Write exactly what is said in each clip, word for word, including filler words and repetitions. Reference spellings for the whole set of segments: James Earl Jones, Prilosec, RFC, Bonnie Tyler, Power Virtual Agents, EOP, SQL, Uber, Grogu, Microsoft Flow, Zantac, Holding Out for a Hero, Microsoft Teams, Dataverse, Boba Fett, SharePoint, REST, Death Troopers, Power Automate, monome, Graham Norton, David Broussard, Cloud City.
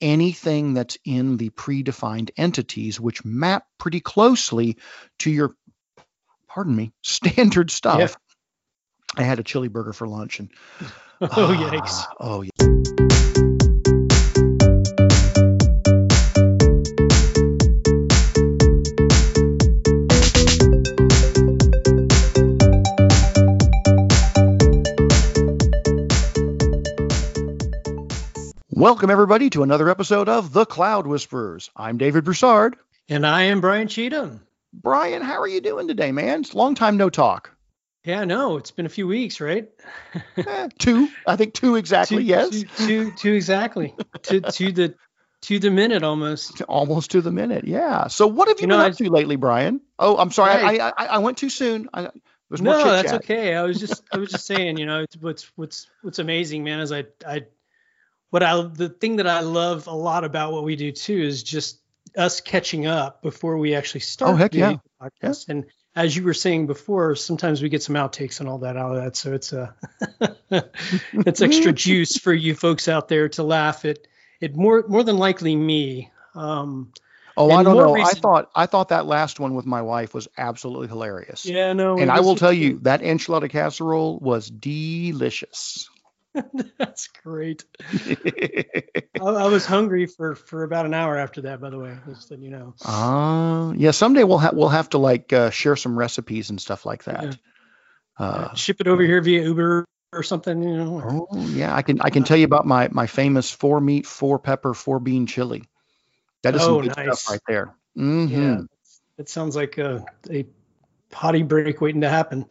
anything that's in the predefined entities, which map pretty closely to your, pardon me, standard stuff. Yep. I had a chili burger for lunch. And, oh, uh, yikes. Oh, yeah. Welcome, everybody, to another episode of The Cloud Whisperers. I'm David Broussard. And I am Brian Cheatham. Brian, how are you doing today, man? It's a long time no talk. Yeah, I know. It's been a few weeks, right? eh, two. I think two exactly, two, yes. Two, two, two exactly. to, to, the, to the minute, almost. Almost to the minute, yeah. So what have you, you know, been up I, to lately, Brian? Oh, I'm sorry. Hey. I, I I went too soon. I, there's no, more chit-chat. That's okay. I was just I was just saying, you know, it's, what's what's what's amazing, man, is I I – What I the thing that I love a lot about what we do too is just us catching up before we actually start. Oh heck yeah! The podcast. Yeah. And as you were saying before, sometimes we get some outtakes and all that out of that, so it's a it's extra juice for you folks out there to laugh at. It more more than likely me. Um, oh, I don't know. Reason- I thought I thought that last one with my wife was absolutely hilarious. Yeah, no. And I will tell you that enchilada casserole was delicious. That's great. I, I was hungry for, for about an hour after that, by the way, just so you know. Uh, yeah, someday we'll, ha- we'll have to like uh, share some recipes and stuff like that. Yeah. Uh, yeah, ship it over here via Uber or something, you know. Or, oh, yeah, I can I can tell you about my, my famous four meat, four pepper, four bean chili. That is oh, some good nice. Stuff right there. Mm-hmm. Yeah, that sounds like a, a potty break waiting to happen.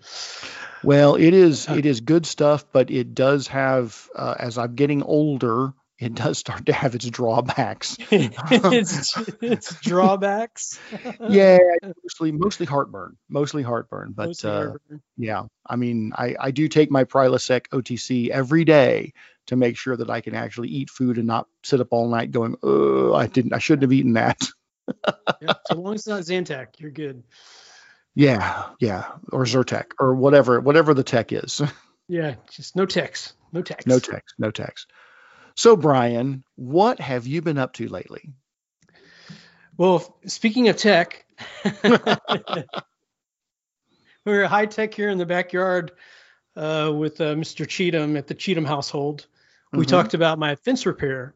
Well, it is it is good stuff, but it does have, uh, as I'm getting older, it does start to have its drawbacks. it's, it's drawbacks? Yeah, mostly mostly heartburn, mostly heartburn. But mostly uh, heartburn. Yeah, I mean, I, I do take my Prilosec O T C every day to make sure that I can actually eat food and not sit up all night going, oh, I didn't, I shouldn't have eaten that. Yeah, so long as it's not Zantac, you're good. Yeah, yeah, or Zyrtec, or whatever, whatever the tech is. Yeah, just no techs, no techs, no techs, no techs. So, Brian, what have you been up to lately? Well, speaking of tech, we're high tech here in the backyard uh, with uh, Mister Cheatham at the Cheatham household. We mm-hmm. talked about my fence repair.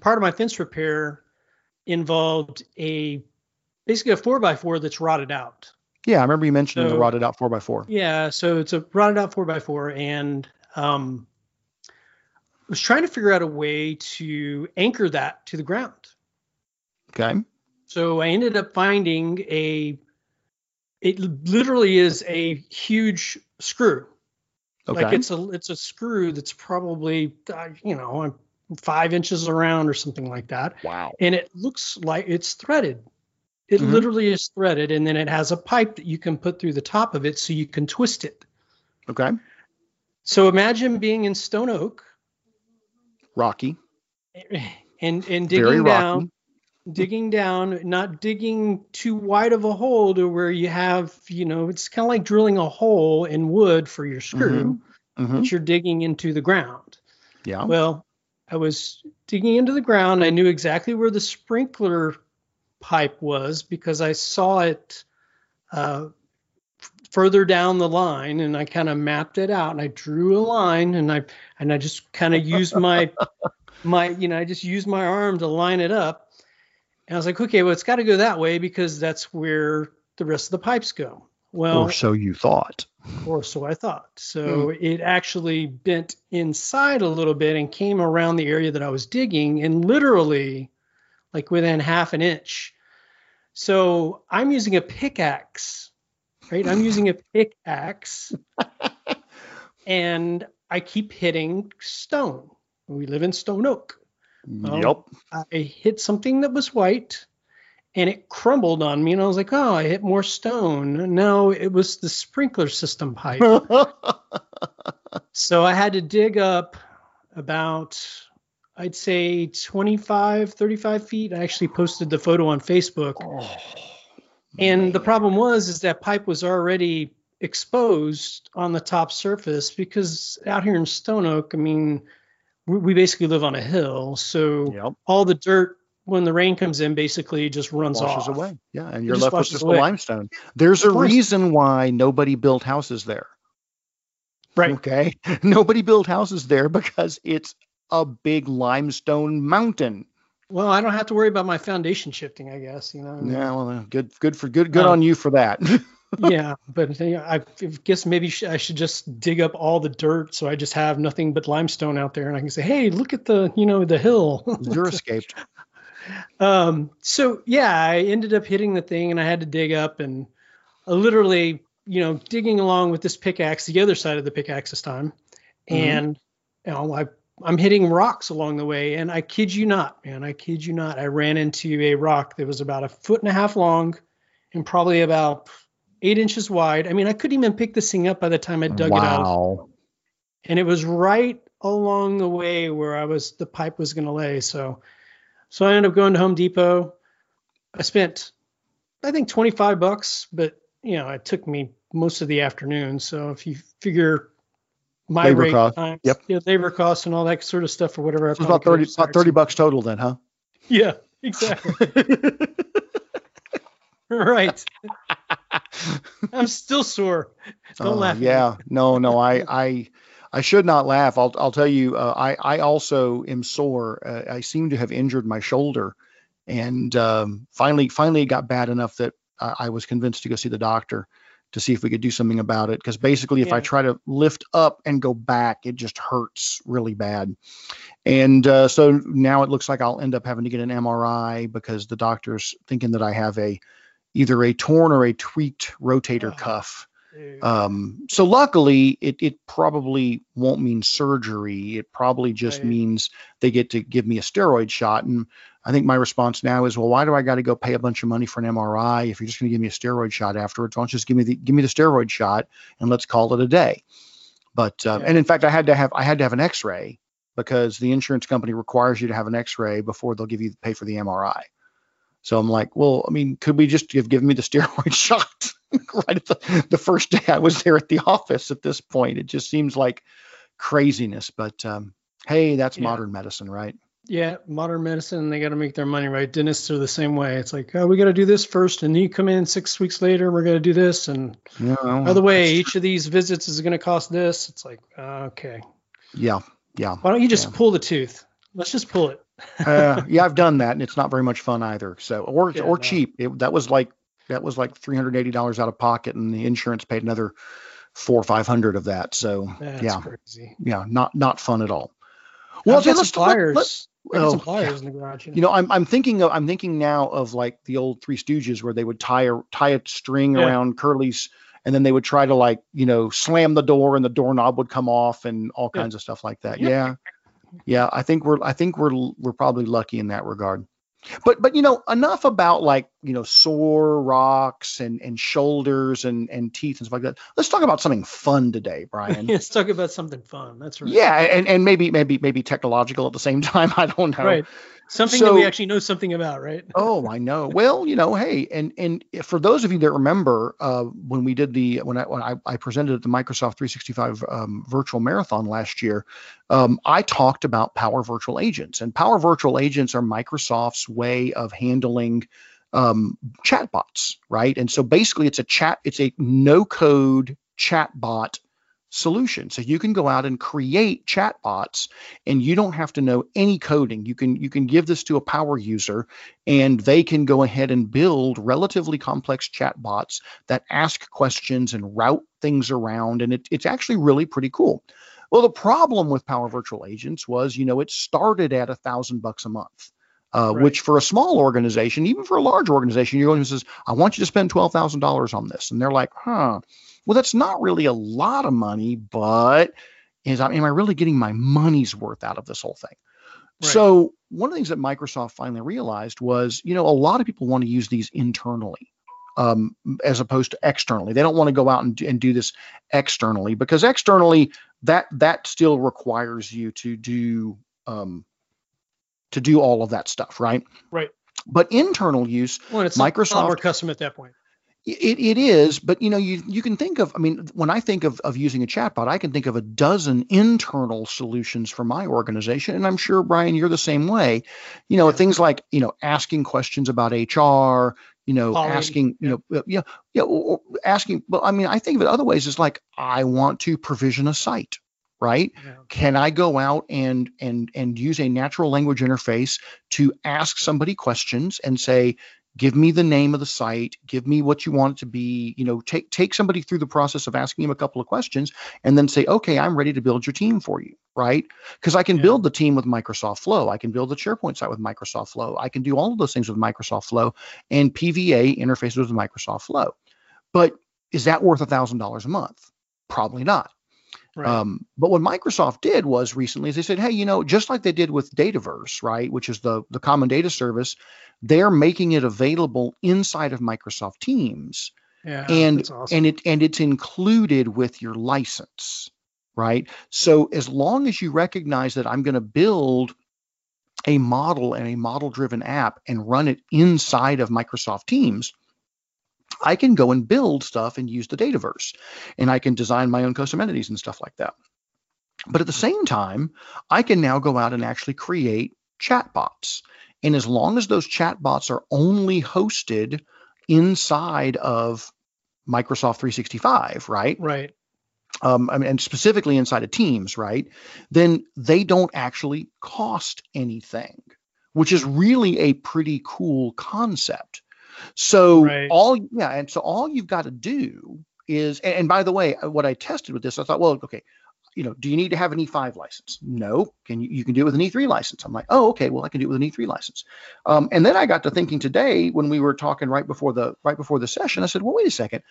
Part of my fence repair involved a basically a four by four that's rotted out. Yeah, I remember you mentioning so, the rotted out four by four. Yeah, so it's a rotted out four by four, and um, I was trying to figure out a way to anchor that to the ground. Okay. So I ended up finding a. It literally is a huge screw. Okay. Like it's a it's a screw that's probably uh, you know five inches around or something like that. Wow. And it looks like it's threaded. It mm-hmm. literally is threaded, and then it has a pipe that you can put through the top of it so you can twist it. Okay. So imagine being in Stone Oak. Rocky. And and digging Very down, rocky. digging down, not digging too wide of a hole to where you have, you know, it's kind of like drilling a hole in wood for your screw, mm-hmm. Mm-hmm. but you're digging into the ground. Yeah. Well, I was digging into the ground. I knew exactly where the sprinkler pipe was because I saw it uh, f- further down the line, and I kind of mapped it out, and I drew a line, and I and I just kind of used my my you know I just used my arm to line it up, and I was like, okay, well, it's got to go that way because that's where the rest of the pipes go. Well, or so you thought, or so I thought. So mm. it actually bent inside a little bit and came around the area that I was digging, and literally, like within half an inch. So I'm using a pickaxe, right? I'm using a pickaxe and I keep hitting stone. We live in Stone Oak. Well, yep. I hit something that was white and it crumbled on me. And I was like, oh, I hit more stone. No, it was the sprinkler system pipe. So I had to dig up about... I'd say twenty-five, thirty-five feet. I actually posted the photo on Facebook. Oh, and man. The problem was, is that pipe was already exposed on the top surface because out here in Stone Oak, I mean, we basically live on a hill, so yep. all the dirt when the rain comes in basically just runs washes off. away. Yeah, and you're left with just the limestone. There's a reason why nobody built houses there. Right. Okay. Nobody built houses there because it's a big limestone mountain. Well, I don't have to worry about my foundation shifting, I guess, you know. Yeah, well, good good for good good um, on you for that. Yeah, but you know, I guess maybe I should just dig up all the dirt so I just have nothing but limestone out there and I can say, "Hey, look at the, you know, the hill." You're escaped. Um, so yeah, I ended up hitting the thing and I had to dig up and I literally, you know, digging along with this pickaxe, the other side of the pickaxe this time. Mm-hmm. And you know, I, I'm hitting rocks along the way. And I kid you not, man, I kid you not. I ran into a rock that was about a foot and a half long and probably about eight inches wide. I mean, I couldn't even pick this thing up by the time I dug wow. it out. And it was right along the way where I was, the pipe was going to lay. So, so I ended up going to Home Depot. I spent, I think, twenty-five bucks, but you know, it took me most of the afternoon. So if you figure my labor rate, cost. Times, yep. you know, labor costs and all that sort of stuff or whatever. It was about thirty, about thirty bucks total then, huh? Yeah, exactly. Right. I'm still sore. Don't uh, laugh. Yeah, no, no, I, I, I should not laugh. I'll, I'll tell you, uh, I, I also am sore. Uh, I seem to have injured my shoulder and um, finally, finally it got bad enough that I was convinced to go see the doctor to see if we could do something about it. Because basically, if yeah. I try to lift up and go back, it just hurts really bad. And uh, so now it looks like I'll end up having to get an M R I because the doctor's thinking that I have a either a torn or a tweaked rotator oh, cuff. Um, so luckily, it it probably won't mean surgery. It probably just right. means they get to give me a steroid shot. And I think my response now is, well, why do I got to go pay a bunch of money for an M R I if you're just going to give me a steroid shot afterwards? Why don't you just give me the give me the steroid shot and let's call it a day? But um, yeah. and in fact, I had to have I had to have an X-ray because the insurance company requires you to have an X-ray before they'll give you pay for the M R I. So I'm like, well, I mean, could we just have given me the steroid shot right at the, the first day I was there at the office? At this point, it just seems like craziness. But um, hey, that's yeah. modern medicine, right? Yeah, modern medicine, they got to make their money, right? Dentists are the same way. It's like, oh, we got to do this first, and then you come in six weeks later, we're going to do this. And no, by the way, each of these visits is going to cost this. It's like, uh, okay. Yeah, yeah. Why don't you just yeah. pull the tooth? Let's just pull it. uh, yeah, I've done that, and it's not very much fun either. So, or yeah, or no. cheap. It, that was like that was like three hundred eighty dollars out of pocket, and the insurance paid another four or five hundred of that. So That's yeah, crazy. yeah, not not fun at all. Well, I've got let's some pliers. Let's, well, some pliers in the garage. You know, you know I'm, I'm thinking of, I'm thinking now of like the old Three Stooges where they would tie a tie a string yeah. around Curly's, and then they would try to like, you know, slam the door, and the doorknob would come off, and all yeah. kinds of stuff like that. Yeah. yeah. Yeah, I think we're I think we're we're probably lucky in that regard. But but you know, enough about like, you know, sore rocks and and shoulders and and teeth and stuff like that. Let's talk about something fun today, Brian. Let's talk about something fun. That's right. Yeah, and and maybe maybe maybe technological at the same time. I don't know. Right. Something so, that we actually know something about, right? Oh, I know. Well, you know, hey, and and for those of you that remember uh, when we did the when I when I, I presented at the Microsoft three sixty-five um, virtual marathon last year, um, I talked about Power Virtual Agents, and Power Virtual Agents are Microsoft's way of handling um, chatbots, right? And so basically, it's a chat, it's a no-code chatbot solution. So you can go out and create chatbots, and you don't have to know any coding. You can you can give this to a power user, and they can go ahead and build relatively complex chatbots that ask questions and route things around, and it, it's actually really pretty cool. Well, the problem with Power Virtual Agents was, you know, it started at a thousand bucks a month. Uh, right. Which for a small organization, even for a large organization, you're going to says, I want you to spend twelve thousand dollars on this. And they're like, huh, well, that's not really a lot of money, but is I, am I really getting my money's worth out of this whole thing? Right. So one of the things that Microsoft finally realized was, you know, a lot of people want to use these internally um, as opposed to externally. They don't want to go out and, and do this externally, because externally that that still requires you to do um to do all of that stuff, right? Right. But internal use, well, it's Microsoft, a lot more custom at that point. It it is, but you know, you you can think of, I mean, when I think of of using a chatbot, I can think of a dozen internal solutions for my organization, and I'm sure, Brian, you're the same way. You know, yeah. Things like, you know, asking questions about H R, you know, All asking, in. you know, yeah, yeah, or, or asking. Well, I mean, I think of it other ways. It's like, I want to provision a site, right? Yeah. Can I go out and and and use a natural language interface to ask somebody questions and say, give me the name of the site, give me what you want it to be, you know, take take somebody through the process of asking them a couple of questions and then say, okay, I'm ready to build your team for you, right? Because I can yeah. build the team with Microsoft Flow. I can build the SharePoint site with Microsoft Flow. I can do all of those things with Microsoft Flow and P V A interfaces with Microsoft Flow. But is that worth one thousand dollars a month? Probably not. Right. Um, but what Microsoft did was recently is they said, hey, you know, just like they did with Dataverse, right, which is the, the common data service, they're making it available inside of Microsoft Teams. Yeah, and that's awesome. and it and it's included with your license, right? So as long as you recognize that I'm going to build a model and a model-driven app and run it inside of Microsoft Teams, I can go and build stuff and use the Dataverse, and I can design my own custom entities and stuff like that. But at the same time, I can now go out and actually create chatbots. And as long as those chatbots are only hosted inside of Microsoft three sixty-five, right? Right. Um, I mean, and specifically inside of Teams, right? Then they don't actually cost anything, which is really a pretty cool concept. So right. all yeah, and so all you've got to do is, and, and by the way, what I tested with this, I thought, well, okay, you know, do you need to have an E five license? No, can you, you can do it with an E three license. I'm like, oh, okay, well, I can do it with an E three license. Um, and then I got to thinking today when we were talking right before the right before the session, I said, well, wait a second,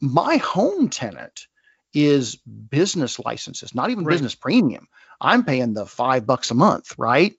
my home tenant is business licenses, not even right. business premium. I'm paying the five bucks a month, right?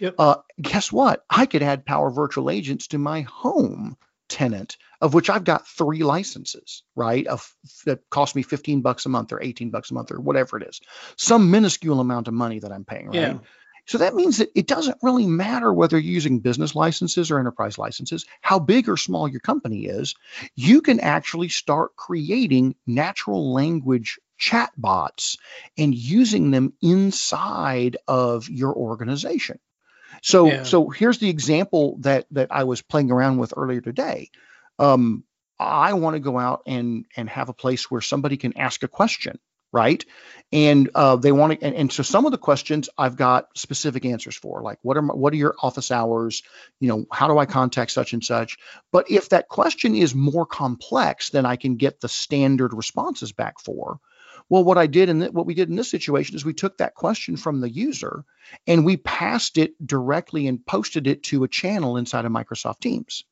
Yep. Uh, guess what? I could add Power Virtual Agents to my home tenant, of which I've got three licenses, right? Of that cost me fifteen bucks a month or eighteen bucks a month or whatever it is, some minuscule amount of money that I'm paying, right? Yeah. So that means that it doesn't really matter whether you're using business licenses or enterprise licenses, how big or small your company is, you can actually start creating natural language chatbots and using them inside of your organization. So, yeah. so here's the example that that I was playing around with earlier today. Um, I want to go out and and have a place where somebody can ask a question, right? And uh, they want to, and, and so some of the questions I've got specific answers for, like what are my, what are your office hours? You know, how do I contact such and such? But if that question is more complex than I can get the standard responses back for. Well, what I did and what we did in this situation is we took that question from the user and we passed it directly and posted it to a channel inside of Microsoft Teams.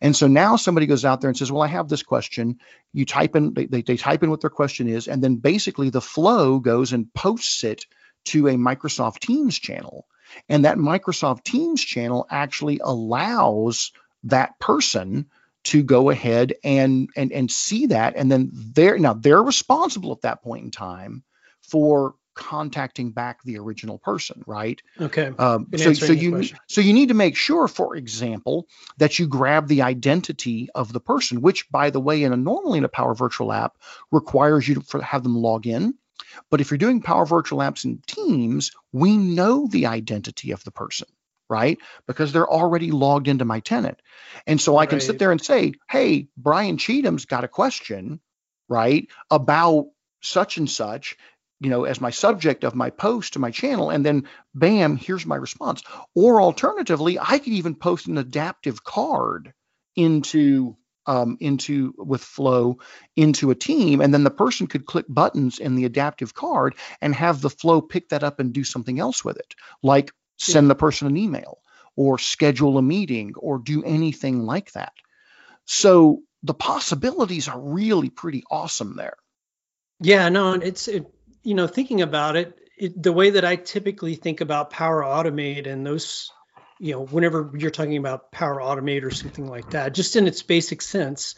And so now somebody goes out there and says, well, I have this question. You type in, they, they, they type in what their question is, and then basically the flow goes and posts it to a Microsoft Teams channel. And that Microsoft Teams channel actually allows that person to go ahead and and and see that, and then they're now they're responsible at that point in time for contacting back the original person, right? Okay. Um, so so you question. so you need to make sure, for example, that you grab the identity of the person, which, by the way, in a normally in a Power Virtual app requires you to for, have them log in. But if you're doing Power Virtual apps in Teams, we know the identity of the person, right? Because they're already logged into my tenant. And so I can right. sit there and say, hey, Brian Cheatham's got a question, right, about such and such, you know, as my subject of my post to my channel, and then bam, here's my response. Or alternatively, I could even post an adaptive card into um, into with Flow into a team, and then the person could click buttons in the adaptive card and have the Flow pick that up and do something else with it, like send the person an email or schedule a meeting or do anything like that. So the possibilities are really pretty awesome there. Yeah, no, and it's, it, you know, thinking about it, it, the way that I typically think about Power Automate and those, you know, whenever you're talking about Power Automate or something like that, just in its basic sense,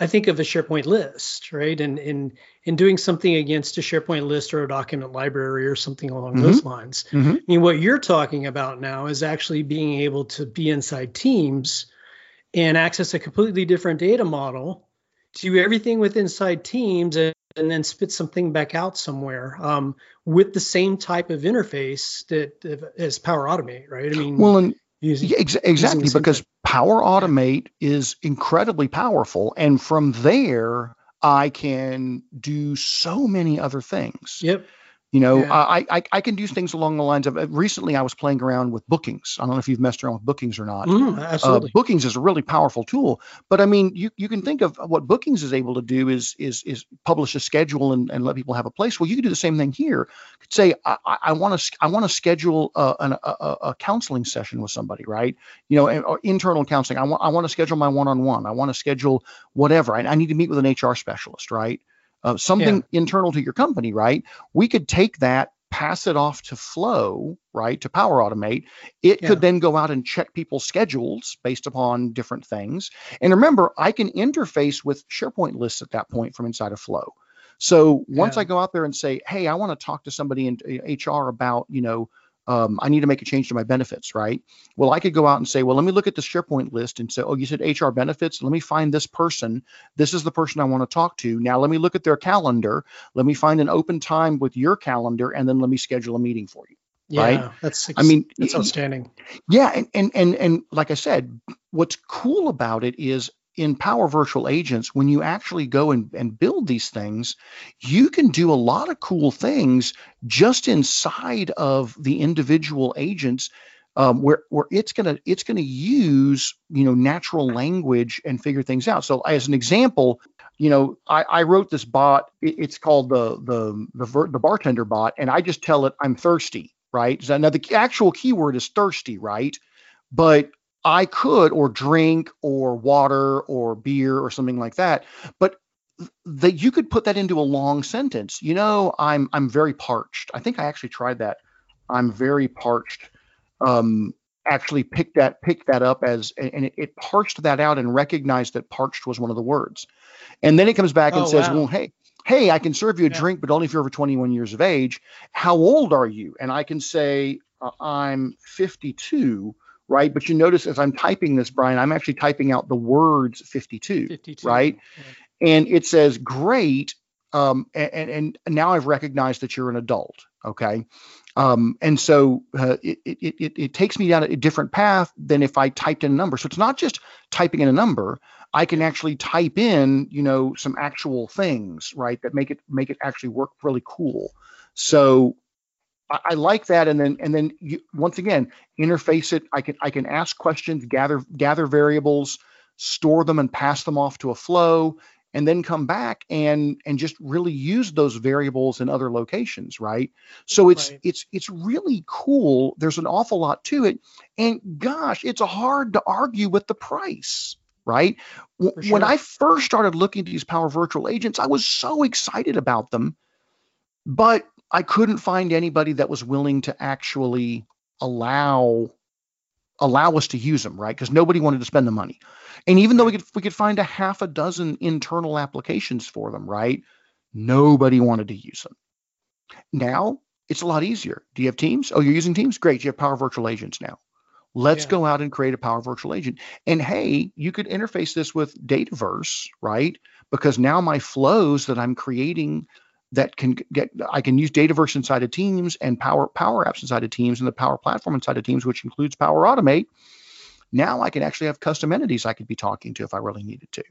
I think of a SharePoint list, right? And in in doing something against a SharePoint list or a document library or something along mm-hmm. those lines. Mm-hmm. I mean, what you're talking about now is actually being able to be inside Teams and access a completely different data model do everything with inside Teams and, and then spit something back out somewhere um, with the same type of interface that as Power Automate, right? I mean, well, and using, yeah, ex- exactly because thing. Power Automate is incredibly powerful, and from there I can do so many other things. Yep. You know, yeah. I, I I can do things along the lines of uh, recently I was playing around with bookings. I don't know if you've messed around with bookings or not. Mm, absolutely. Uh, bookings is a really powerful tool. But I mean, you, you can think of what bookings is able to do is is is publish a schedule and, and let people have a place. Well, you can do the same thing here. Could say I want to I want to schedule a, an, a a counseling session with somebody, right? You know, or internal counseling. I want I want to schedule my one-on-one. I want to schedule whatever. I, I need to meet with an H R specialist, right? Uh, something yeah. internal to your company, right? We could take that, pass it off to Flow, right, to Power Automate. It yeah. could then go out and check people's schedules based upon different things. And remember, I can interface with SharePoint lists at that point from inside of Flow. So once yeah. I go out there and say, hey, I want to talk to somebody in H R about, you know, Um, I need to make a change to my benefits, right? Well, I could go out and say, well, let me look at the SharePoint list and say, oh, you said H R benefits. Let me find this person. This is the person I want to talk to. Now, let me look at their calendar. Let me find an open time with your calendar, and then let me schedule a meeting for you. Yeah, right? that's I mean, that's outstanding. Yeah, and and and and like I said, what's cool about it is in Power Virtual Agents, when you actually go and, and build these things, you can do a lot of cool things just inside of the individual agents, um, where where it's gonna it's gonna use you know natural language and figure things out. So as an example, you know I, I wrote this bot. It's called the the the, ver- the bartender bot, and I just tell it I'm thirsty, right? So now the actual keyword is thirsty, right? But I could, or drink, or water, or beer, or something like that. But that you could put that into a long sentence. You know, I'm I'm very parched. I think I actually tried that. I'm very parched. Um, actually picked that picked that up as, and it, it parsed that out and recognized that parched was one of the words. And then it comes back and oh, says, wow. well, hey. Hey, I can serve you a yeah. drink, but only if you're over twenty-one years of age. How old are you? And I can say uh, I'm fifty-two. Right. But you notice as I'm typing this, Brian, I'm actually typing out the words fifty-two, fifty-two. Right? Yeah. And it says, great. Um, and, and now I've recognized that you're an adult. OK. Um, and so uh, it, it, it, it takes me down a different path than if I typed in a number. So it's not just typing in a number. I can actually type in, you know, some actual things. Right. That make it make it actually work really cool. So I like that, and then and then you, once again, interface it. I can I can ask questions, gather gather variables, store them, and pass them off to a flow, and then come back and and just really use those variables in other locations, right? So it's right. it's it's really cool. There's an awful lot to it, and gosh, it's hard to argue with the price. Right. W- sure. When I first started looking at these Power Virtual Agents, I was so excited about them, but I couldn't find anybody that was willing to actually allow allow us to use them, right? Because nobody wanted to spend the money. And even though we could we could find a half a dozen internal applications for them, right? Nobody wanted to use them. Now it's a lot easier. Do you have Teams? Oh, you're using Teams? Great. You have Power Virtual Agents now. Let's yeah. go out and create a Power Virtual Agent. And hey, you could interface this with Dataverse, right? Because now my flows that I'm creating that can get, I can use Dataverse inside of Teams and Power Power Apps inside of Teams and the Power Platform inside of Teams, which includes Power Automate. Now I can actually have custom entities I could be talking to if I really needed to.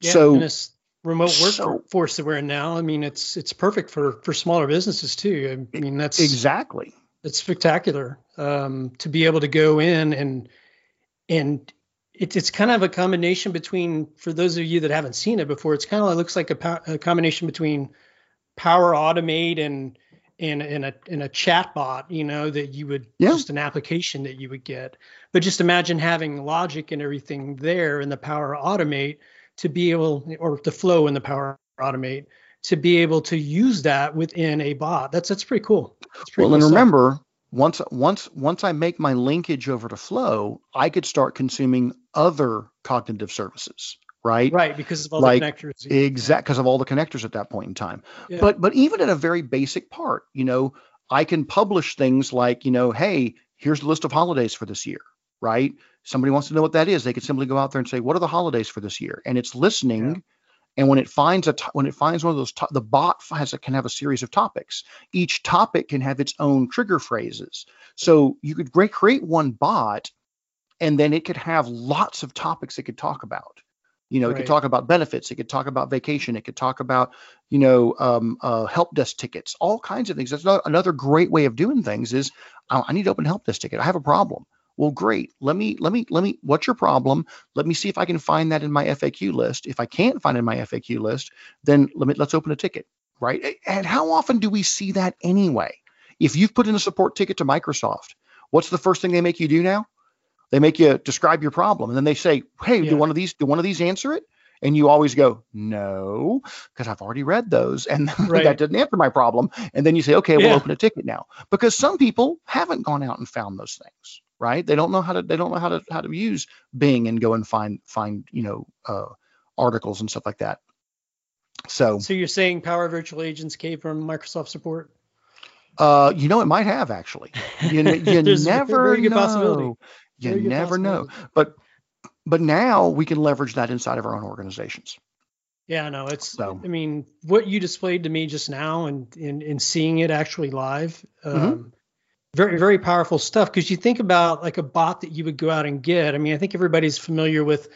Yeah, so in this remote workforce so, that we're in now, I mean, it's it's perfect for for smaller businesses too. I mean, that's exactly it's spectacular um, to be able to go in and and. It's it's kind of a combination between, for those of you that haven't seen it before, it's kind of it looks like a, a combination between Power Automate and and and a and a chatbot, you know, that you would yeah. just an application that you would get. But just imagine having logic and everything there in the Power Automate to be able, or the flow in the Power Automate to be able to use that within a bot. That's that's pretty cool. That's pretty well, cool and stuff. remember. Once once once I make my linkage over to Flow, I could start consuming other cognitive services, right? Right, because of all like, the connectors. Exactly, because of all the connectors at that point in time. Yeah. But but even at a very basic part, you know, I can publish things like, you know, hey, here's the list of holidays for this year, right? Somebody wants to know what that is. They could simply go out there and say, what are the holidays for this year? And it's listening, yeah. And when it finds a when it finds one of those, the bot has a, can have a series of topics. Each topic can have its own trigger phrases. So you could create one bot, and then it could have lots of topics it could talk about. You know, it right. could talk about benefits. It could talk about vacation. It could talk about, you know, um, uh, help desk tickets, all kinds of things. That's not, another great way of doing things is, oh, I need to open help desk ticket. I have a problem. Well, great. Let me, let me, let me, what's your problem? Let me see if I can find that in my F A Q list. If I can't find it in my F A Q list, then let me, let's open a ticket, right? And how often do we see that anyway? If you've put in a support ticket to Microsoft, what's the first thing they make you do now? They make you describe your problem, and then they say, "Hey, yeah. do one of these? Do one of these answer it?" And you always go, "No, because I've already read those, and right. that didn't answer my problem." And then you say, "Okay, yeah. we'll open a ticket now," because some people haven't gone out and found those things, right? They don't know how to. They don't know how to how to use Bing and go and find find you know uh, articles and stuff like that. So, so you're saying Power Virtual Agents came from Microsoft support? Uh, you know, it might have actually. You, you There's never a very good know. Possibility. You never know, but but now we can leverage that inside of our own organizations. Yeah, no, it's. So. I mean, what you displayed to me just now, and and, and seeing it actually live, um, mm-hmm. very very powerful stuff. Because you think about like a bot that you would go out and get. I mean, I think everybody's familiar with.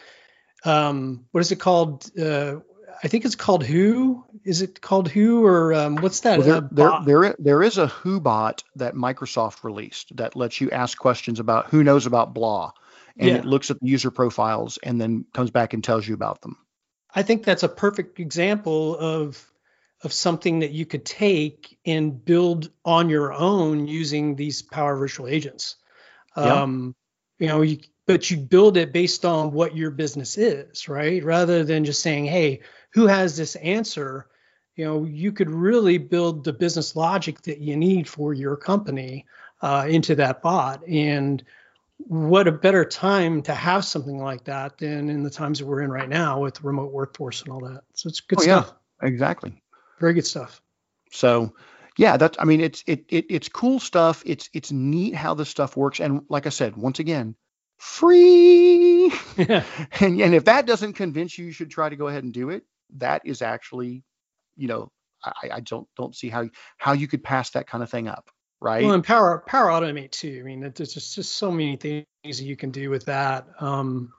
Um, what is it called? Uh, I think it's called Who. Is it called Who or um, what's that? Well, there, there, there, there is a Who bot that Microsoft released that lets you ask questions about who knows about blah, and yeah. it looks at the user profiles and then comes back and tells you about them. I think that's a perfect example of of something that you could take and build on your own using these Power Virtual Agents. Um, yeah. You know, you, but you build it based on what your business is, right? Rather than just saying, hey, who has this answer? You know, you could really build the business logic that you need for your company uh, into that bot. And what a better time to have something like that than in the times that we're in right now with remote workforce and all that. So it's good oh, stuff. Yeah, exactly. Very good stuff. So, yeah, that's. I mean, it's it it it's cool stuff. It's it's neat how this stuff works. And like I said, once again, free. Yeah. And and if that doesn't convince you, you should try to go ahead and do it. That is actually, you know, I, I don't don't see how how you could pass that kind of thing up, right? Well, and Power Power Automate too. I mean, there's just, just so many things that you can do with that, um,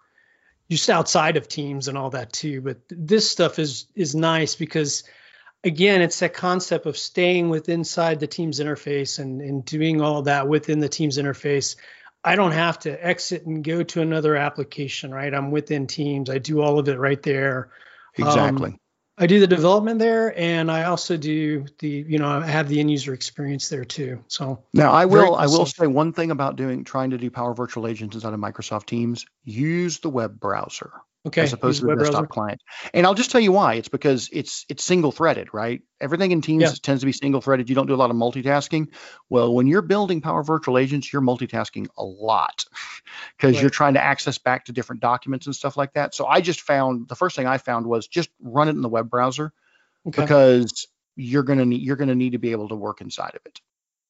just outside of Teams and all that too. But this stuff is is nice because, again, it's that concept of staying within inside the Teams interface and and doing all that within the Teams interface. I don't have to exit and go to another application, right? I'm within Teams. I do all of it right there. Exactly. Um, I do the development there, and I also do the, you know, I have the end user experience there too. So now I will, I will say one thing about doing, trying to do Power Virtual Agents inside of Microsoft Teams, use the web browser. Okay. As opposed to the desktop client. And I'll just tell you why. It's because it's it's single threaded, right? Everything in Teams yeah. tends to be single threaded. You don't do a lot of multitasking. Well, when you're building Power Virtual Agents, you're multitasking a lot because right. you're trying to access back to different documents and stuff like that. So I just found the first thing I found was just run it in the web browser okay. because you're gonna need you're gonna need to be able to work inside of it.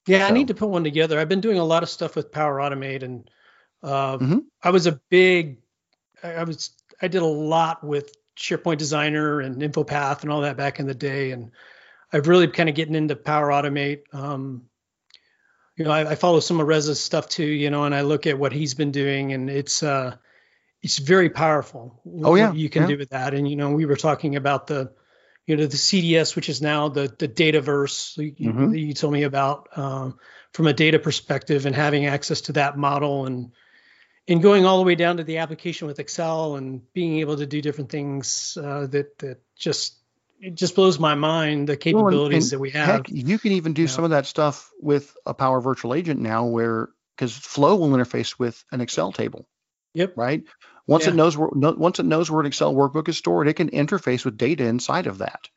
Yeah, so. I need to put one together. I've been doing a lot of stuff with Power Automate, and uh, mm-hmm. I was a big I was I did a lot with SharePoint Designer and InfoPath and all that back in the day. And I've really kind of getting into Power Automate. Um, you know, I, I follow some of Reza's stuff too, you know, and I look at what he's been doing, and it's, uh, it's very powerful. Oh yeah. What you can yeah. do with that. And, you know, we were talking about the, you know, the C D S, which is now the, the Dataverse mm-hmm. you, you told me about, um, from a data perspective, and having access to that model, and, and going all the way down to the application with Excel and being able to do different things uh, that that just it just blows my mind, the capabilities well, and, and that we have. Heck, you can even do yeah. some of that stuff with a Power Virtual Agent now, where because Flow will interface with an Excel table. Yep. Right. Once yeah. it knows where once it knows where an Excel workbook is stored, it can interface with data inside of that.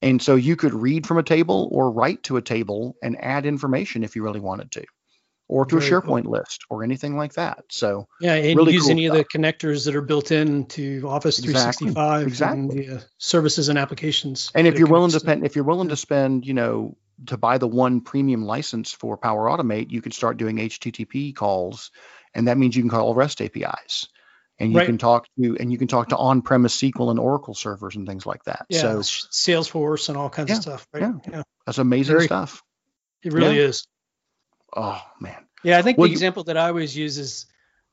And so you could read from a table or write to a table and add information if you really wanted to. Or to Very a SharePoint cool. list or anything like that. So yeah, and really use cool any stuff. Of the connectors that are built into Office exactly. three sixty-five exactly. and the uh, services and applications. And if you're willing to spend, if you're willing to spend, you know, to buy the one premium license for Power Automate, you can start doing H T T P calls, and that means you can call REST A P Is. and you right. can talk to and you can talk to on-premise S Q L and Oracle servers and things like that. Yeah, so Salesforce and all kinds yeah, of stuff. Right? Yeah. yeah, that's amazing Very, stuff. It really yeah. is. Oh man. Yeah, I think well, the you, example that I always use is,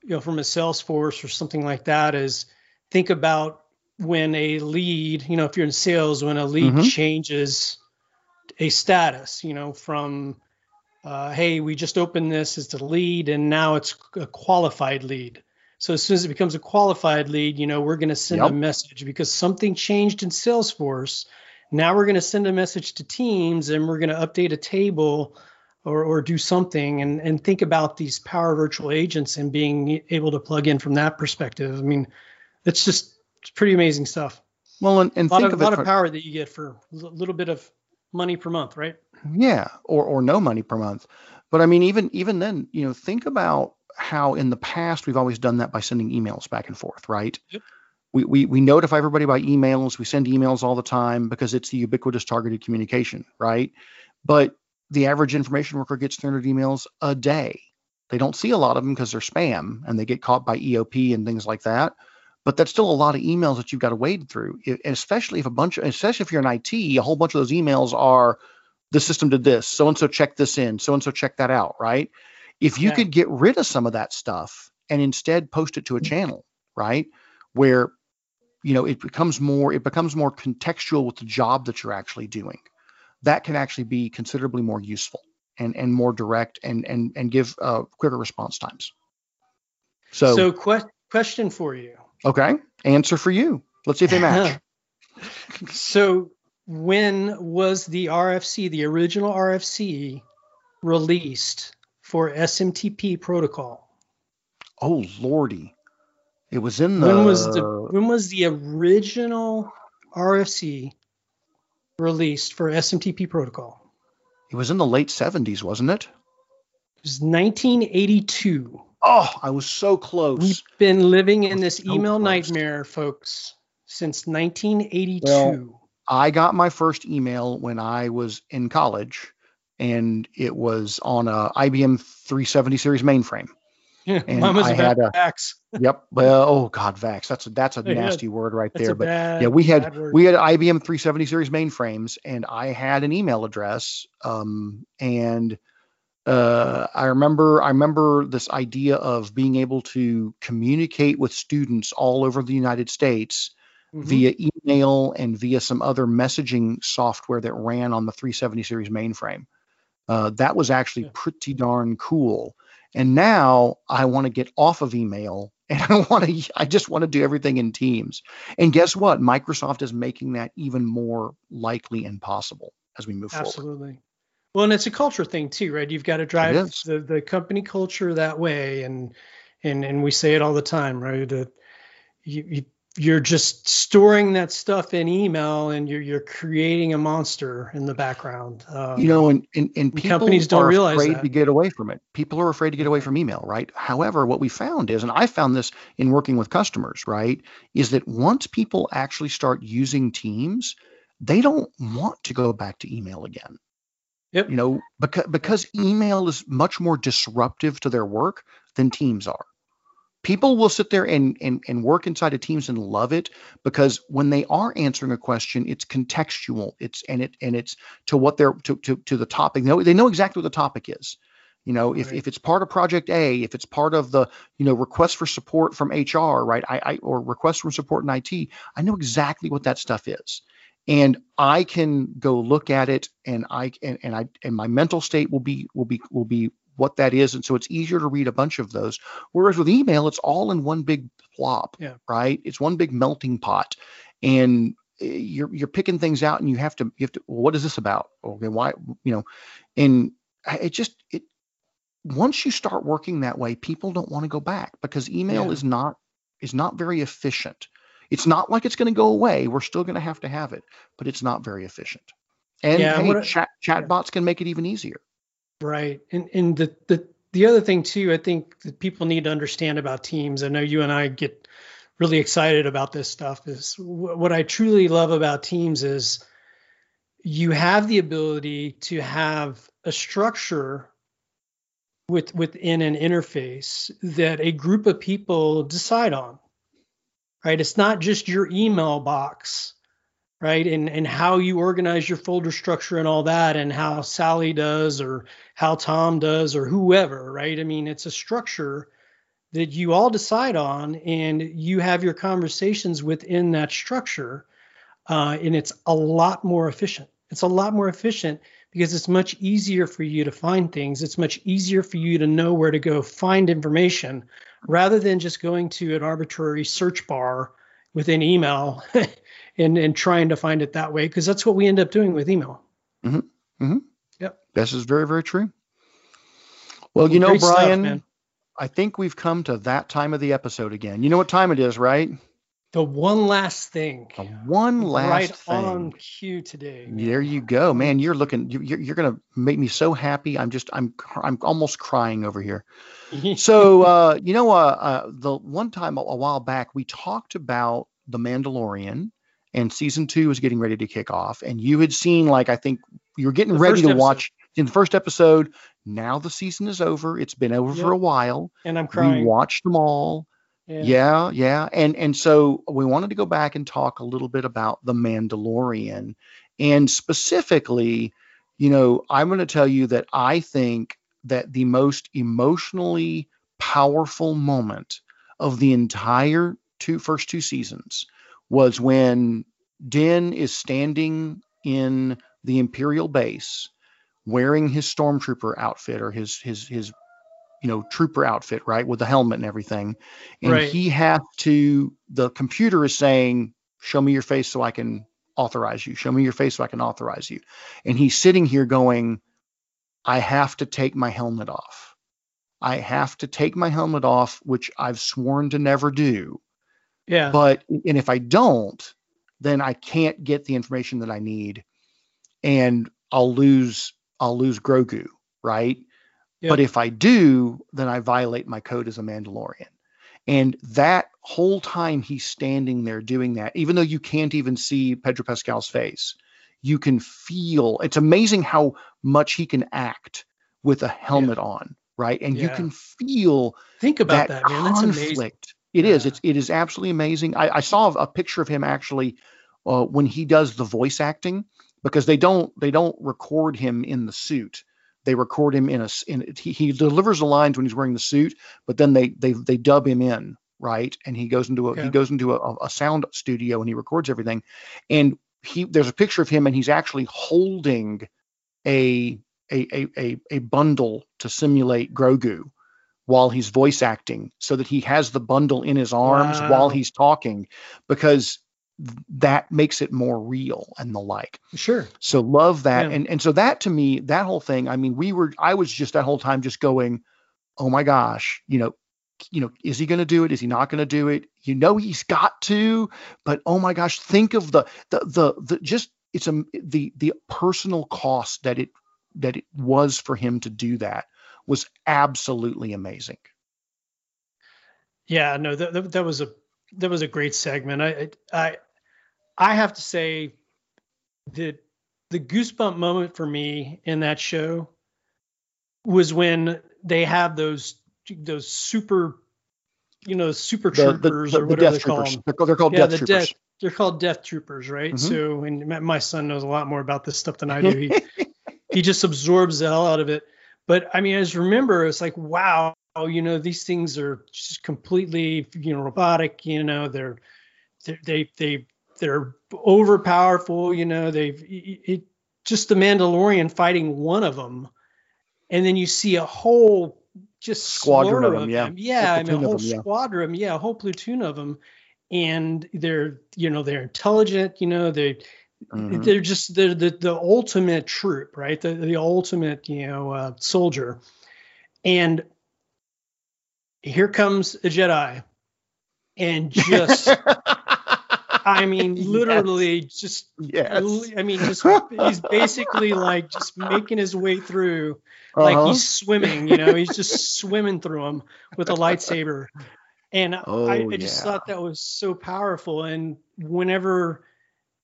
you know, from a Salesforce or something like that is think about when a lead, you know, if you're in sales, when a lead mm-hmm. changes a status, you know, from, uh, hey, we just opened this as the lead and now it's a qualified lead. So as soon as it becomes a qualified lead, you know, we're going to send yep. a message because something changed in Salesforce. Now we're going to send a message to Teams and we're going to update a table or or do something and, and think about these Power Virtual Agents and being able to plug in from that perspective. I mean, it's just, it's pretty amazing stuff. Well, and, and a lot, think of, of, a lot of power that you get for a little bit of money per month, right? Yeah, or or no money per month. But I mean, even even then, you know, think about how in the past we've always done that by sending emails back and forth, right? Yep. We we we notify everybody by emails. We send emails all the time because it's the ubiquitous targeted communication, right? But the average information worker gets three hundred emails a day. They don't see a lot of them because they're spam and they get caught by E O P and things like that. But that's still a lot of emails that you've got to wade through, especially if a bunch of, especially if you're in I T, a whole bunch of those emails are the system did this, so-and-so check this in, so-and-so check that out, right? If you yeah. could get rid of some of that stuff and instead post it to a channel, right? Where, you know, it becomes more, it becomes more contextual with the job that you're actually doing. That can actually be considerably more useful and, and more direct and, and, and give uh, quicker response times. So, so que- question for you. Okay. Answer for you. Let's see if they match. So when was the R F C, the original R F C, released for S M T P protocol? Oh, Lordy. It was in the... When was the, when was the original R F C released for S M T P protocol? It was in the late seventies, wasn't it? It was nineteen eighty-two. Oh, I was so close. We've been living in this so email close. nightmare, folks, since nineteen eighty-two. Well, I got my first email when I was in college, and it was on a I B M three seventy series mainframe. Yeah, and mine was I had a Vax. Yep. Well, oh God, Vax. That's a, that's a yeah, nasty word right there. But bad, yeah, we had we had I B M three seventy series mainframes, and I had an email address, um, and Uh, I remember, I remember this idea of being able to communicate with students all over the United States mm-hmm. via email and via some other messaging software that ran on the three seventy series mainframe. Uh, that was actually yeah. pretty darn cool. And now I want to get off of email and I want to, I just want to do everything in Teams. And guess what? Microsoft is making that even more likely and possible as we move Absolutely. forward. Absolutely. Well, and it's a culture thing too, right? You've got to drive the, the company culture that way, and and and we say it all the time, right? Uh, you, you you're just storing that stuff in email, and you're you're creating a monster in the background. Um, you know, and and, and people companies don't are realize afraid that. to get away from it. People are afraid to get away from email, right? However, what we found is, and I found this in working with customers, right, is that once people actually start using Teams, they don't want to go back to email again. Yep. You know, because because email is much more disruptive to their work than Teams are. People will sit there and and and work inside of Teams and love it because when they are answering a question, it's contextual. It's and it and it's to what they're to to, to the topic. They know, they know exactly what the topic is. You know, if, right. if it's part of Project A, if it's part of the, you know, request for support from H R, right? I, I or request for support in I T, I know exactly what that stuff is. And I can go look at it, and I and, and I and my mental state will be will be will be what that is, and so it's easier to read a bunch of those. Whereas with email, it's all in one big plop, yeah. right? It's one big melting pot, and you're you're picking things out, and you have to you have to. Well, what is this about? Okay, why you know? And it just it once you start working that way, people don't want to go back because email yeah. is not is not very efficient. It's not like it's going to go away. We're still going to have to have it, but it's not very efficient. And yeah, hey, gonna, chat chatbots yeah. can make it even easier. Right. And and the, the the other thing too, I think that people need to understand about Teams. I know you and I get really excited about this stuff. Is w- what I truly love about Teams is you have the ability to have a structure with within an interface that a group of people decide on. right? It's not just your email box, right? And and how you organize your folder structure and all that, and how Sally does or how Tom does or whoever, right? I mean, it's a structure that you all decide on, and you have your conversations within that structure, uh, and it's a lot more efficient. It's a lot more efficient because it's much easier for you to find things. It's much easier for you to know where to go find information rather than just going to an arbitrary search bar within email and, and trying to find it that way, because that's what we end up doing with email. Mm-hmm. Mm-hmm. Yep. This is very, very true. Well, you know, Brian, stuff, I think we've come to that time of the episode again. You know what time it is, right? The one last thing. The one last right thing. Right on cue today. Man. There you go, man. You're looking. You're, you're gonna make me so happy. I'm just. I'm. I'm almost crying over here. So uh, you know, uh, uh, the one time a, a while back we talked about The Mandalorian, and season two was getting ready to kick off, and you had seen, like, I think you were getting the ready to episode. watch in the first episode. Now the season is over. It's been over yep. for a while, and I'm crying. We watched them all. Yeah. yeah, yeah. And and so we wanted to go back and talk a little bit about The Mandalorian. And specifically, you know, I'm going to tell you that I think that the most emotionally powerful moment of the entire two first two seasons was when Din is standing in the Imperial base wearing his stormtrooper outfit, or his his his you know, trooper outfit, right? With the helmet and everything. And right. he has to, the computer is saying, show me your face so I can authorize you. Show me your face so I can authorize you. And he's sitting here going, I have to take my helmet off. I have to take my helmet off, which I've sworn to never do. Yeah. But, and if I don't, then I can't get the information that I need, and I'll lose, I'll lose Grogu, right? Yep. But if I do, then I violate my code as a Mandalorian. And that whole time he's standing there doing that, even though you can't even see Pedro Pascal's face, you can feel, it's amazing how much he can act with a helmet yeah. on, right? And yeah. you can feel Think about that, that man. That's conflict. Amazing. It yeah. is. It's, it is absolutely amazing. I, I saw a picture of him actually uh, when he does the voice acting, because they don't they don't record him in the suit. They record him in a, in, he, he delivers the lines when he's wearing the suit, but then they they they dub him in, right? And he goes into a okay. he goes into a, a sound studio and he records everything. And he there's a picture of him, and he's actually holding a a a a bundle to simulate Grogu while he's voice acting, so that he has the bundle in his arms wow. while he's talking, because that makes it more real and the like. Sure. So love that. Yeah. And and so that, to me, that whole thing, I mean, we were, I was just that whole time just going, oh my gosh, you know, you know, is he going to do it? Is he not going to do it? You know, he's got to, but oh my gosh, think of the, the, the, the just, it's a, the, the personal cost that it, that it was for him to do that was absolutely amazing. Yeah, no, that, that, that was a, That was a great segment. I, I, I have to say that the goosebump moment for me in that show was when they have those those super, you know, super the, troopers the, the, or whatever the they call them. They're, they're called yeah, Death the Troopers. Death, they're called Death Troopers, right? Mm-hmm. So, and my son knows a lot more about this stuff than I do. He he just absorbs the hell out of it. But I mean, I just remember it's like, wow. Oh, you know, these things are just completely, you know, robotic. You know, they're they they, they they're overpowerful. You know, they've it, it just the Mandalorian fighting one of them, and then you see a whole just squadron of them. Of yeah, them. yeah, a I mean, a whole them, yeah. squadron. Yeah, a whole platoon of them, and they're you know they're intelligent. You know, they mm-hmm. they're just they're the the ultimate troop, right? The the ultimate you know uh, soldier, and here comes a Jedi, and just, I mean, literally yes. just, yes. I mean, just he's basically like just making his way through, uh-huh. like he's swimming, you know, he's just swimming through him with a lightsaber. And oh, I, I just yeah. thought that was so powerful. And whenever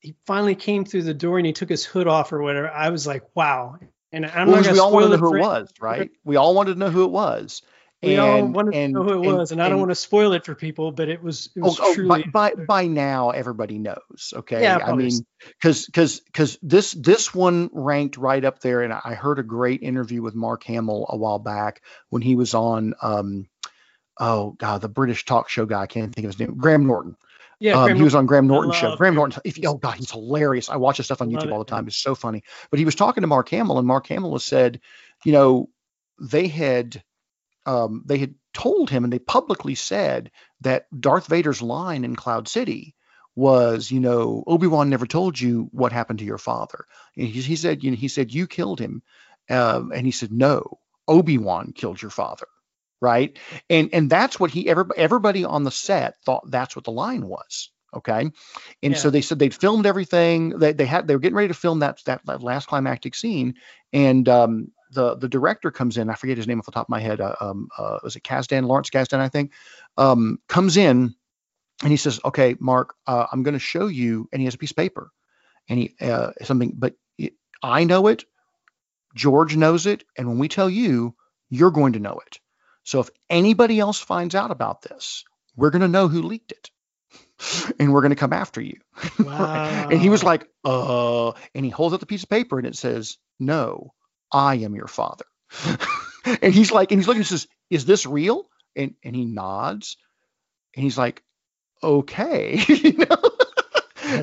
he finally came through the door and he took his hood off or whatever, I was like, wow. And I'm well, not going to spoil it. We all wanted to know who it was, right? We all wanted to know who it was. We and, all wanted and, to know who it and, was, and, and I don't want to spoil it for people, but it was, it was oh, truly. Oh, by, by, by now, everybody knows, okay? Yeah, I mean, because because because this this one ranked right up there, and I heard a great interview with Mark Hamill a while back when he was on, um, oh, God, the British talk show guy. I can't think of his name. Graham Norton. Yeah, um, Graham, he was on Graham Norton's show. Graham Norton, if, oh God, he's hilarious. I watch his stuff on YouTube all the time. It's so funny. But he was talking to Mark Hamill, and Mark Hamill has said, you know, they had, um, they had told him, and they publicly said that Darth Vader's line in Cloud City was, you know, Obi-Wan never told you what happened to your father. And he, he said, you know, he said you killed him, um, and he said, no, Obi-Wan killed your father. Right. And and that's what he everybody, everybody on the set thought that's what the line was. OK. And yeah. so they said they'd filmed everything that they, they had. They were getting ready to film that that, that last climactic scene. And um, the the director comes in. I forget his name off the top of my head. Uh, um, uh, was it Kasdan? Lawrence Kasdan, I think, um, comes in and he says, OK, Mark, uh, I'm going to show you. And he has a piece of paper and he uh, something. But it, I know it. George knows it. And when we tell you, you're going to know it. So if anybody else finds out about this, we're going to know who leaked it and we're going to come after you. Wow. And he was like, uh, and he holds up the piece of paper and it says, no, I am your father. And he's like, and he's looking and says, is this real? And and he nods and he's like, okay. You know?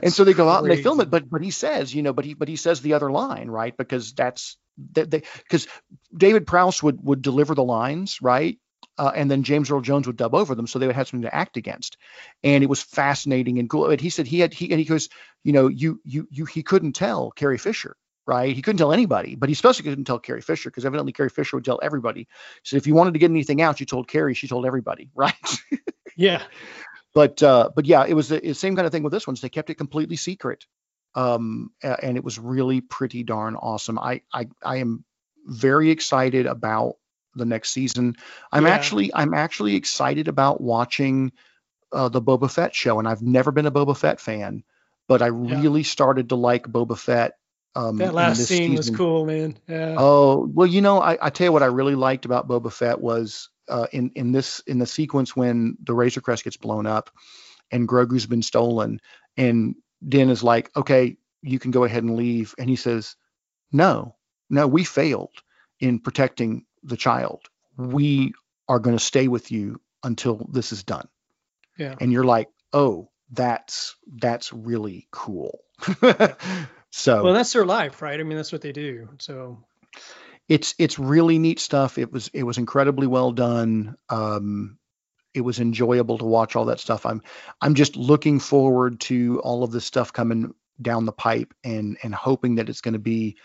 And so they go out crazy. And they film it. But, but he says, you know, but he, but he says the other line, right? Because that's, that they, because David Prowse would would deliver the lines, right, uh, and then James Earl Jones would dub over them, so they would have something to act against, and it was fascinating and cool. And he said he had he and he goes, you know, you you you he couldn't tell Carrie Fisher, right? He couldn't tell anybody, but he especially couldn't tell Carrie Fisher because evidently Carrie Fisher would tell everybody. So if you wanted to get anything out, you told Carrie, she told everybody, right? Yeah, but uh, but yeah, it was the same kind of thing with this one. So they kept it completely secret. Um, and it was really pretty darn awesome. I, I, I am very excited about the next season. I'm yeah. actually, I'm actually excited about watching, uh, the Boba Fett show. And I've never been a Boba Fett fan, but I yeah. really started to like Boba Fett. Um, that last scene season. was cool, man. Yeah. Oh, well, you know, I, I tell you what I really liked about Boba Fett was, uh, in, in this, in the sequence when the Razor Crest gets blown up and Grogu's been stolen and Din is like, okay, you can go ahead and leave. And he says, no, no, we failed in protecting the child. We are going to stay with you until this is done. Yeah. And you're like, oh, that's, that's really cool. So, well, that's their life, right? I mean, that's what they do. So it's, it's really neat stuff. It was, it was incredibly well done. Um, It was enjoyable to watch all that stuff. I'm, I'm just looking forward to all of this stuff coming down the pipe, and and hoping that it's going to be.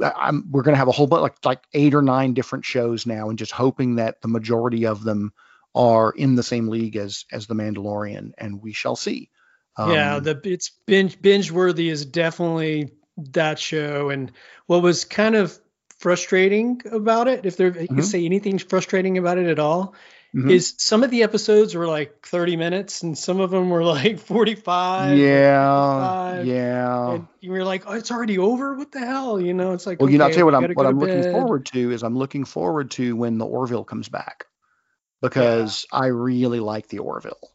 I'm we're going to have a whole bunch like like eight or nine different shows now, and just hoping that the majority of them are in the same league as as The Mandalorian, and we shall see. Um, yeah, the it's binge binge worthy is definitely that show, and what was kind of frustrating about it, if there mm-hmm. you can say anything's frustrating about it at all. Mm-hmm. Is some of the episodes were like thirty minutes and some of them were like forty-five. Yeah. forty-five, yeah. And you were like, oh, it's already over. What the hell? You know, it's like, well, okay, you know, I'll tell you what I'm, what I'm looking bed. forward to is I'm looking forward to when the Orville comes back, because yeah. I really like the Orville.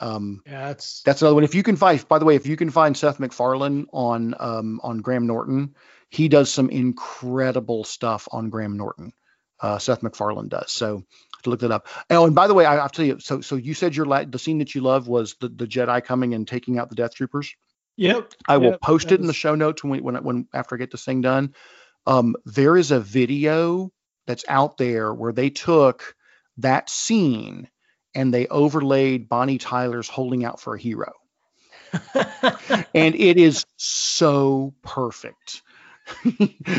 Um, yeah, that's, that's another one. If you can find, by the way, if you can find Seth MacFarlane on, um, on Graham Norton, he does some incredible stuff on Graham Norton. Uh, Seth MacFarlane does. So, to look that up. Oh, and by the way, I, I'll tell you. So, so you said your la- the scene that you love was the, the Jedi coming and taking out the Death Troopers. Yep. I will yep, post it in the show notes when when when after I get this thing done. Um, there is a video that's out there where they took that scene and they overlaid Bonnie Tyler's "Holding Out for a Hero," and it is so perfect.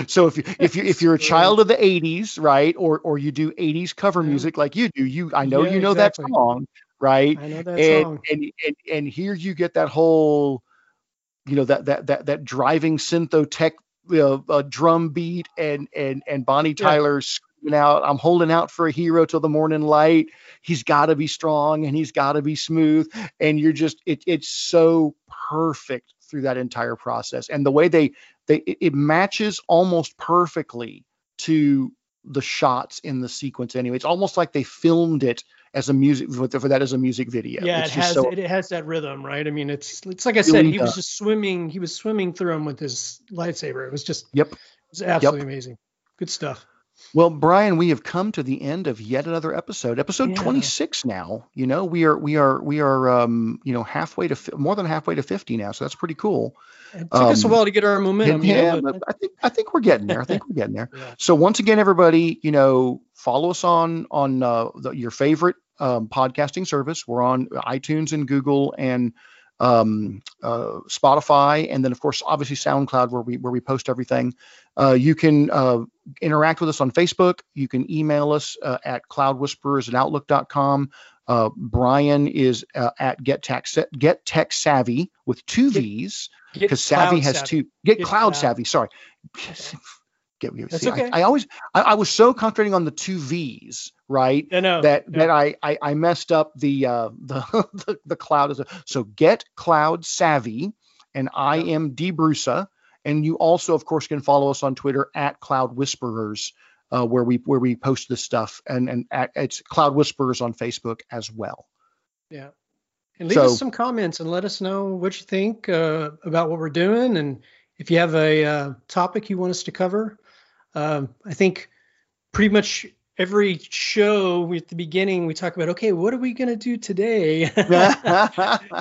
So if you if you if you're a child of the eighties, right, or or you do eighties cover yeah. music like you do, you I know yeah, you know exactly. that song, right? I know that and, song. And, and and here you get that whole, you know, that that that that driving syntho-tech uh, uh, drum beat and and and Bonnie Tyler yeah. screaming out, "I'm holding out for a hero till the morning light. He's got to be strong and he's got to be smooth." And you're just it it's so perfect through that entire process, and the way they. They, it matches almost perfectly to the shots in the sequence anyway. It's almost like they filmed it as a music for that as a music video. Yeah, it's it has so, it has that rhythm, right? I mean, it's it's like I said, he was just swimming. He was swimming through them with his lightsaber. It was just yep, it was absolutely yep. amazing. Good stuff. Well, Brian, we have come to the end of yet another episode, episode yeah. twenty-six now. You know, we are we are we are um, you know halfway to fi- more than halfway to fifty now, so that's pretty cool. It took um, us a while to get our momentum. Yeah, you know, but... I think I think we're getting there. I think we're getting there. yeah. So once again, everybody, you know, follow us on on uh, the, your favorite um, podcasting service. We're on iTunes and Google and um uh Spotify, and then of course obviously SoundCloud, where we where we post everything. Uh you can uh interact with us on Facebook. You can email us uh, at cloud whisperers at outlook dot com. uh Brian is uh, at get tax get tech savvy with two V's, because savvy has savvy. two get, get cloud, cloud savvy sorry get That's see, okay. I, I always I, I was so concentrating on the two V's, right? I know, that no. that I, I I messed up the uh the the, the cloud is a, so get cloud savvy, and I yeah. am DBrusa, and you also of course can follow us on Twitter at Cloud Whisperers, uh where we where we post this stuff, and and at, it's Cloud Whisperers on Facebook as well. Yeah, and leave so, us some comments and let us know what you think uh, about what we're doing, and if you have a uh, topic you want us to cover. Um, I think pretty much every show at the beginning, we talk about, okay, what are we going to do today?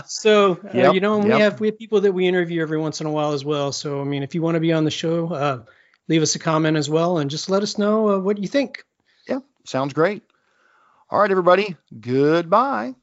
so, yep, uh, you know, and yep. we have we have people that we interview every once in a while as well. So, I mean, if you want to be on the show, uh, leave us a comment as well, and just let us know uh, what you think. Yeah, sounds great. All right, everybody. Goodbye.